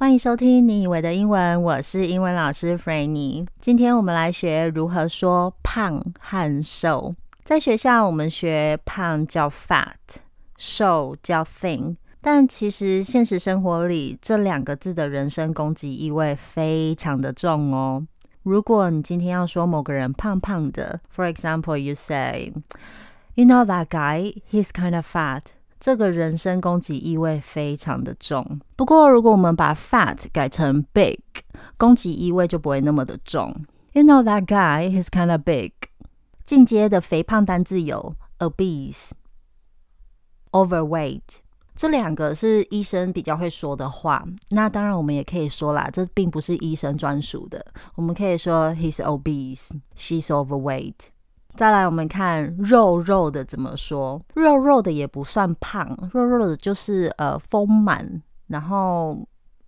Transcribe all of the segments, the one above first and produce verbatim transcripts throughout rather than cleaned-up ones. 欢迎收听你以为的英文，我是英文老师 Frannie。 今天我们来学如何说胖和瘦。在学校我们学胖叫 fat， 瘦叫 thin， 但其实现实生活里这两个字的人身攻击意味非常的重哦。如果你今天要说某个人胖胖的， for example you say You know that guy, he's kind of fat，这个人身攻击意味非常的重。不过如果我们把 fat 改成 big， 攻击意味就不会那么的重。 You know that guy, he's kind of big。 进阶的肥胖单字有 obese、 overweight， 这两个是医生比较会说的话，那当然我们也可以说啦，这并不是医生专属的，我们可以说 he's obese， she's overweight。再来我们看肉肉的怎么说。肉肉的也不算胖，肉肉的就是呃丰满，然后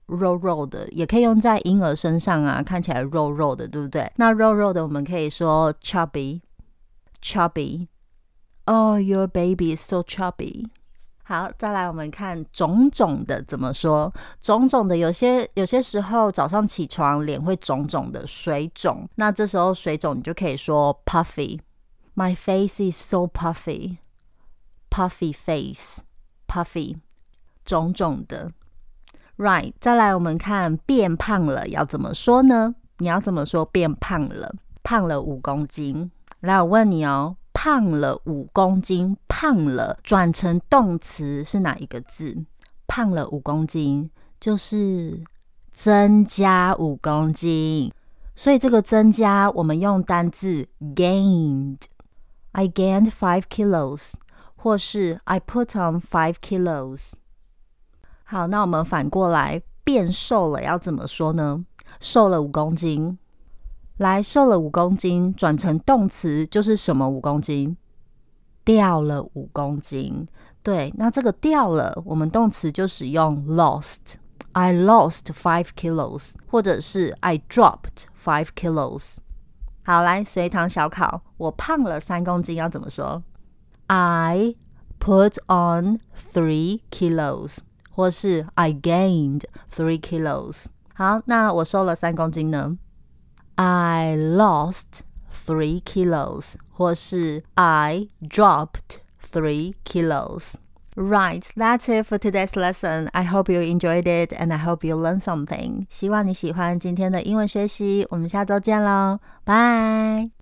肉肉的也可以用在婴儿身上啊，看起来肉肉的对不对？那肉肉的我们可以说 chubby chubby， Oh your baby is so chubby。 好，再来我们看肿肿的怎么说。肿肿的有些有些时候早上起床脸会肿肿的，水肿，那这时候水肿你就可以说 puffy，My face is so puffy. Puffy face. Puffy. 肿肿的。 Right， 再来我们看变胖了要怎么说呢？你要怎么说变胖了？胖了五公斤。来，我问你哦，胖了五公斤，胖了转成动词是哪一个字？胖了五公斤就是增加五公斤。所以这个增加我们用单字 gained。I gained five kilos， 或是 I put on five kilos。 好，那我们反过来变瘦了要怎么说呢？瘦了五公斤。来，瘦了五公斤转成动词就是什么五公斤？掉了五公斤。对，那这个掉了我们动词就使用 lost， I lost five kilos， 或者是 I dropped five kilos。好，来随堂小考，我胖了三公斤要怎么说？ I put on three kilos， 或是 I gained three kilos。 好，那我瘦了三公斤呢？ I lost three kilos， 或是 I dropped three kilos。Right, that's it for today's lesson. I hope you enjoyed it and I hope you learned something. 希望你喜欢今天的英文学习，我们下周见咯，拜。